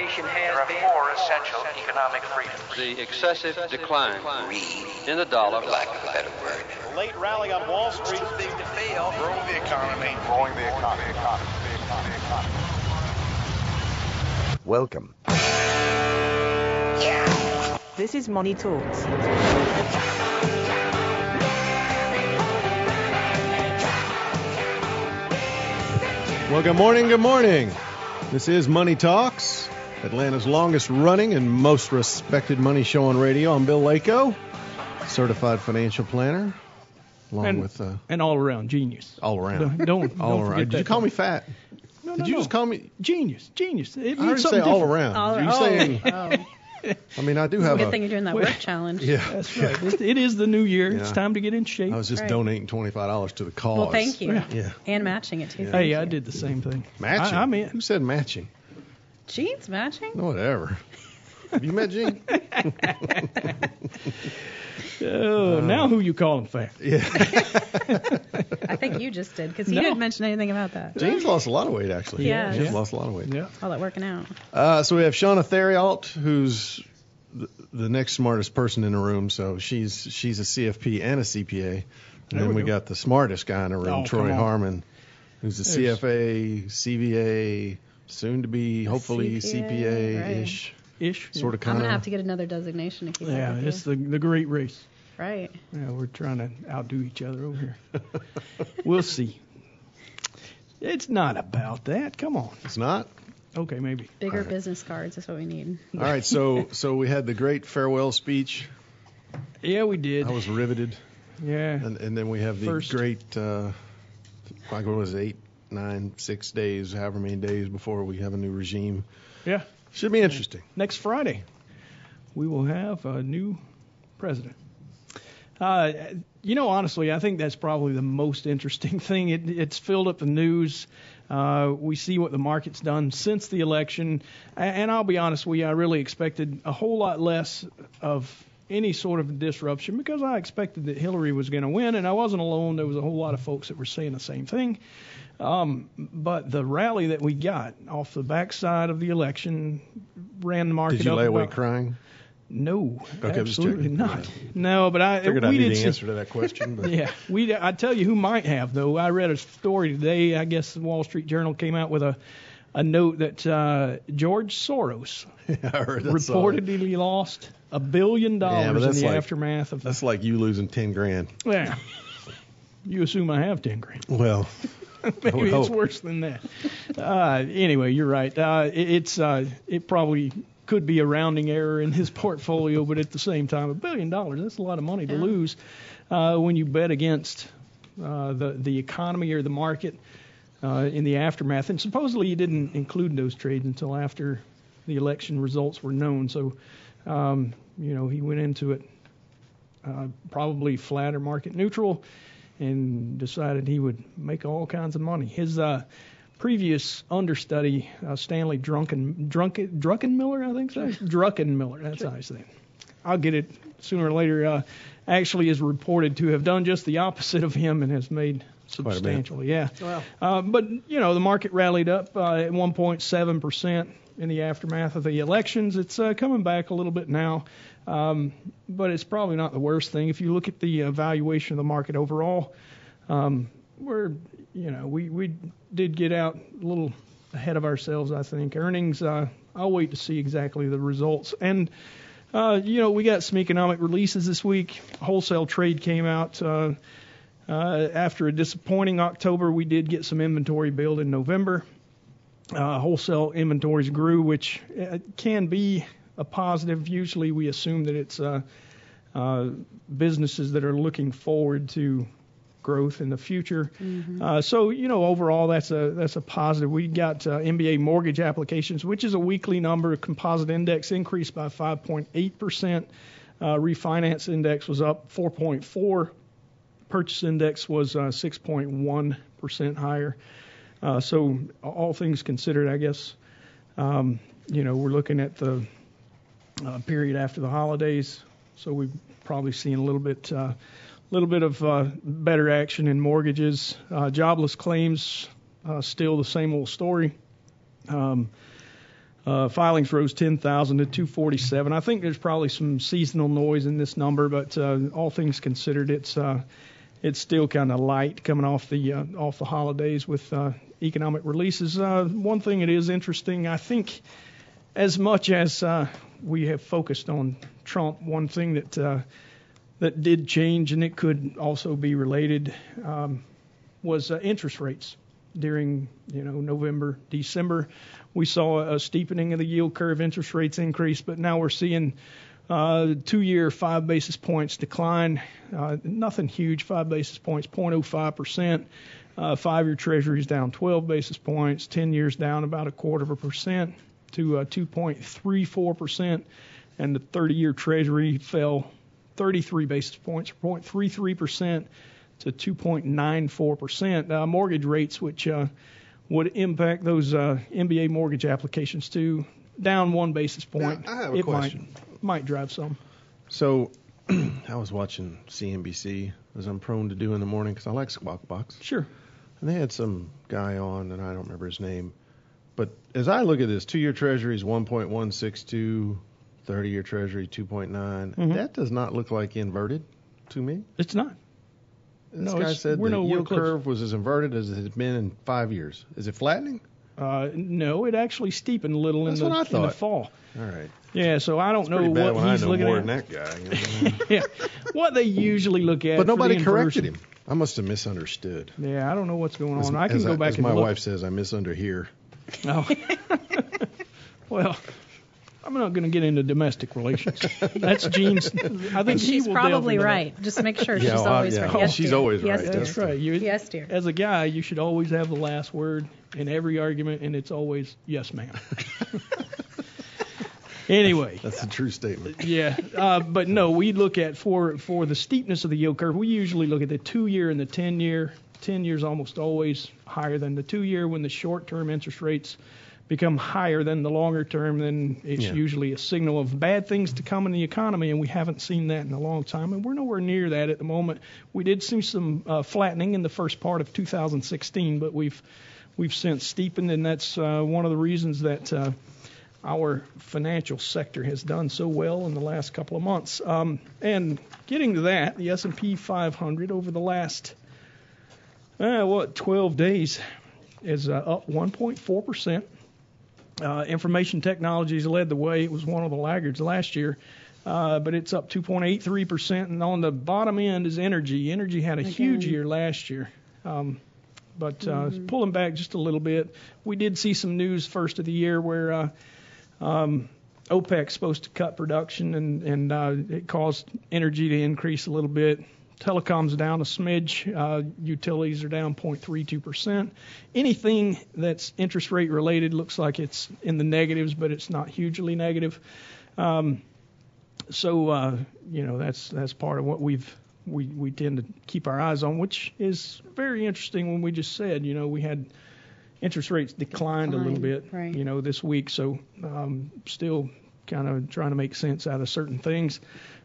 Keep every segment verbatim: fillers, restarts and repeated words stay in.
nation has been. There are four essential economic freedoms. The excessive decline in the dollar. For lack of a better word. The late rally on Wall Street. Too big to fail. Growing the economy. Growing the economy. Economy. Economy. Economy. Welcome. Yeah. This is Money Talks. Well, good morning, good morning. This is Money Talks, Atlanta's longest running and most respected money show on radio. I'm Bill Lako, certified financial planner, along and, with... Uh, and all-around genius. All around. Don't, don't, all don't around. Did you call me fat? No, Did no, you no. just call me... Genius, genius. It means I heard something you say all around. All Did you all say... All I mean, I do have a... Good thing you're doing that work challenge. Yeah. That's right. It, it is the new year. Yeah. It's time to get in shape. I was just right. donating twenty-five dollars to the cause. Well, thank you. Yeah. yeah. And matching it, too. Yeah. Hey, you. I did the same thing. Matching? I, I'm in. Who said matching? Gene's matching? Whatever. Have you met Gene? Oh, uh, now who you calling fat? Yeah. I think you just did, because he no. didn't mention anything about that. Gene's lost a lot of weight, actually. Yeah. She's yeah. lost a lot of weight. Yeah. All that working out. Uh, so we have Shauna Theriault, who's the, the next smartest person in the room. So she's she's a C F P and a C P A. And there then we, we go. got the smartest guy in the room, oh, Troy Harmon, who's a There's... C F A, C V A, soon-to-be, hopefully, C P A-ish. Ish. Sort of I'm gonna have to get another designation to keep yeah, up. Yeah, it's you. the the great race. Right. Yeah, we're trying to outdo each other over here. We'll see. It's not about that. Come on. It's not. Okay, maybe. Bigger right. business cards is what we need. All right. So so we had the great farewell speech. Yeah, we did. I was riveted. Yeah. And and then we have the First. great. Uh, like what was it, eight, nine, six days, however many days before we have a new regime. Yeah. Should be interesting. Next Friday, we will have a new president. Uh, you know, honestly, I think that's probably the most interesting thing. It, it's filled up the news. Uh, we see what the market's done since the election. And, and I'll be honest with you, I really expected a whole lot less of any sort of disruption because I expected that Hillary was going to win, and I wasn't alone. There was a whole lot of folks that were saying the same thing. Um, but the rally that we got off the backside of the election ran the market up. Did you up lay away crying? No, okay, absolutely not. Yeah. No, but I figured I knew the answer to that question. But. Yeah, we. I tell you who might have though. I read a story today. I guess the Wall Street Journal came out with a. A note that uh, George Soros yeah, reportedly song. lost a billion dollars yeah, in the like, aftermath of that's like you losing ten grand. Yeah, you assume I have ten grand. Well, maybe it's worse than that. Uh, anyway, you're right. Uh, it, it's uh, it probably could be a rounding error in his portfolio, but at the same time, a billion dollars—that's a lot of money yeah. to lose uh, when you bet against uh, the the economy or the market. Uh, in the aftermath, and supposedly you didn't include those trades until after the election results were known. So, um, you know, he went into it uh, probably flat or market neutral, and decided he would make all kinds of money. His uh, previous understudy, uh, Stanley Drucken, Drucken, Druckenmiller, I think so, Druckenmiller. That's sure. how I say it. I'll get it sooner or later. Uh, actually, is reported to have done just the opposite of him and has made. Substantially, yeah. Wow. Uh, but, you know, the market rallied up uh, at one point seven percent in the aftermath of the elections. It's uh, coming back a little bit now, um, but it's probably not the worst thing. If you look at the uh, valuation of the market overall, um, we're, you know, we, we did get out a little ahead of ourselves, I think. Earnings, uh, I'll wait to see exactly the results. And, uh, you know, we got some economic releases this week. Wholesale trade came out. Uh, Uh, after a disappointing October, we did get some inventory build in November. Uh, wholesale inventories grew, which uh, can be a positive. Usually we assume that it's uh, uh, businesses that are looking forward to growth in the future. Mm-hmm. Uh, so, you know, overall that's a that's a positive. We got uh, N B A mortgage applications, which is a weekly number. Composite index increased by five point eight percent. Uh, refinance index was up four point four percent. Purchase index was uh, six point one percent higher. Uh, so all things considered, I guess, um, you know, we're looking at the uh, period after the holidays. So we've probably seen a little bit, uh, little bit of uh, better action in mortgages. Uh, jobless claims, uh, still the same old story. Um, Uh, filings rose ten thousand to two forty-seven. I think there's probably some seasonal noise in this number, but uh, all things considered, it's uh, it's still kind of light coming off the uh, off the holidays with uh, economic releases. Uh, one thing that is interesting, I think, as much as uh, we have focused on Trump, one thing that uh, that did change, and it could also be related, um, was uh, interest rates. During, you know, November, December, we saw a steepening of the yield curve, interest rates increase, but now we're seeing uh, two-year five basis points decline, uh, nothing huge, five basis points, zero point zero five percent. Uh, five-year Treasury's down twelve basis points, ten years down about a quarter of a percent to uh, two point three four percent, and the thirty-year Treasury fell thirty-three basis points, zero point three three percent. to two point nine four percent. Uh, mortgage rates, which uh, would impact those uh, M B A mortgage applications too, down one basis point. Now, I have a it question. Might, might drive some. So I was watching C N B C, as I'm prone to do in the morning, because I like Squawk Box. Sure. And they had some guy on, and I don't remember his name. But as I look at this, two-year Treasury is one point one six two, thirty-year Treasury two point nine. Mm-hmm. That does not look like inverted to me. It's not. This no, guy said the no, yield curve was as inverted as it has been in five years. Is it flattening? Uh, no, it actually steepened a little in the, in the fall. All right. Yeah, so I don't it's know what bad when he's I know looking more at. Than that guy. You know? Yeah, what they usually look at. But nobody corrected him. I must have misunderstood. Yeah, I don't know what's going on. As, I can go I, back and my look. Wife says I misunderhear. Oh. Well. I'm not going to get into domestic relations. That's Jean's. I think she's he will probably right. That. Just make sure yeah, she's well, always yeah. right. Yes, she's dear. Always yes, right. Dear. That's right. You, yes, dear. As a guy, you should always have the last word in every argument, and it's always yes, ma'am. Anyway, that's a true statement. Yeah, uh, but no, we look at for for the steepness of the yield curve. We usually look at the two-year and the ten-year. ten years almost always higher than the two-year when the short-term interest rates become higher than the longer term, then it's yeah. usually a signal of bad things to come in the economy, and we haven't seen that in a long time, and we're nowhere near that at the moment. We did see some uh, flattening in the first part of two thousand sixteen, but we've we've since steepened, and that's uh, one of the reasons that uh, our financial sector has done so well in the last couple of months. Um, and getting to that, the S and P five hundred over the last, uh, what, twelve days is uh, up one point four percent. Uh, information technologies led the way. It was one of the laggards last year, uh, but it's up two point eight three percent. And on the bottom end is energy. Energy had a okay. huge year last year, um, but uh, mm-hmm. pulling back just a little bit. We did see some news first of the year where uh, um, OPEC's supposed to cut production, and, and uh, it caused energy to increase a little bit. Telecom's down a smidge. Uh, utilities are down zero point three two percent. Anything that's interest rate related looks like it's in the negatives, but it's not hugely negative. Um, so uh, you know that's that's part of what we've we we tend to keep our eyes on, which is very interesting. When we just said, you know, we had interest rates declined Decline, a little bit, right. you know, this week. So um, still kind of trying to make sense out of certain things.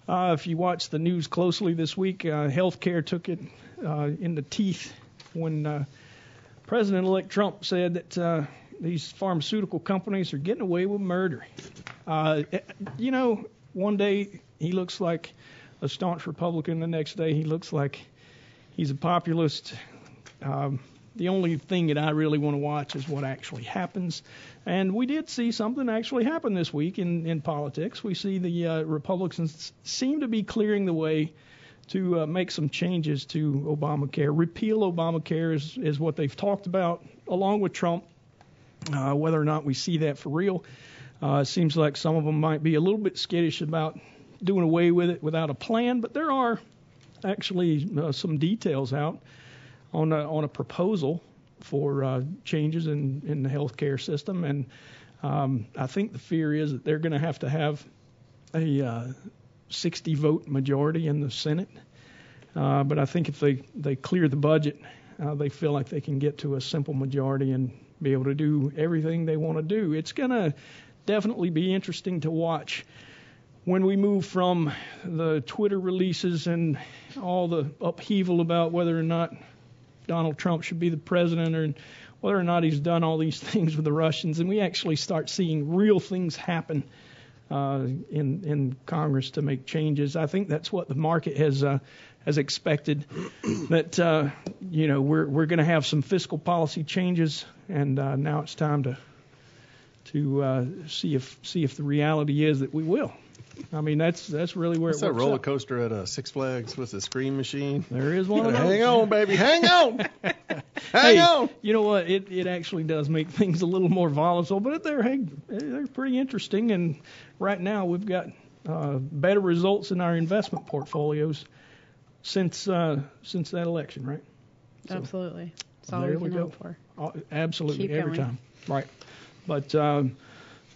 Uh, if you watch the news closely this week, uh, healthcare took it uh, in the teeth when uh, President-elect Trump said that uh, these pharmaceutical companies are getting away with murder. Uh, you know, one day he looks like a staunch Republican, the next day he looks like he's a populist. Um, the only thing that I really want to watch is what actually happens. And we did see something actually happen this week in, in politics. We see the uh, Republicans seem to be clearing the way to uh, make some changes to Obamacare. Repeal Obamacare is, is what they've talked about, along with Trump. Uh, whether or not we see that for real, uh, it seems like some of them might be a little bit skittish about doing away with it without a plan. But there are actually uh, some details out on a, on a proposal for uh, changes in, in the healthcare system, and um, I think the fear is that they're going to have to have a uh, sixty vote majority in the Senate. Uh, but I think if they, they clear the budget, uh, they feel like they can get to a simple majority and be able to do everything they want to do. It's going to definitely be interesting to watch when we move from the Twitter releases and all the upheaval about whether or not Donald Trump should be the president, or whether or not he's done all these things with the Russians, and we actually start seeing real things happen uh, in in Congress to make changes. I think that's what the market has uh, has expected. That uh, you know we're we're going to have some fiscal policy changes, and uh, now it's time to to uh, see if see if the reality is that we will. I mean, that's that's really where What's it works. That roller out. coaster at uh, Six Flags with the scream machine. There is one. Of those. Hang on, baby, hang on, hang hey, on. You know what? It it actually does make things a little more volatile, but they're hey, they're pretty interesting. And right now, we've got uh, better results in our investment portfolios since uh, since that election, right? So, absolutely. That's all there we can hope for. Oh, absolutely, Keep every going. time. Right, but. Um,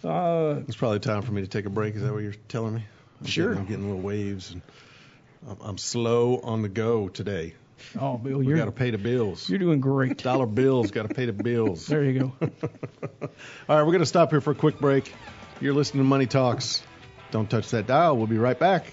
Uh, it's probably time for me to take a break. Is that what you're telling me? I'm sure. Getting, I'm getting little waves. And I'm, I'm slow on the go today. Oh, Bill, you got to pay the bills. You're doing great. Dollar bills, got to pay the bills. There you go. All right, we're going to stop here for a quick break. You're listening to Money Talks. Don't touch that dial. We'll be right back.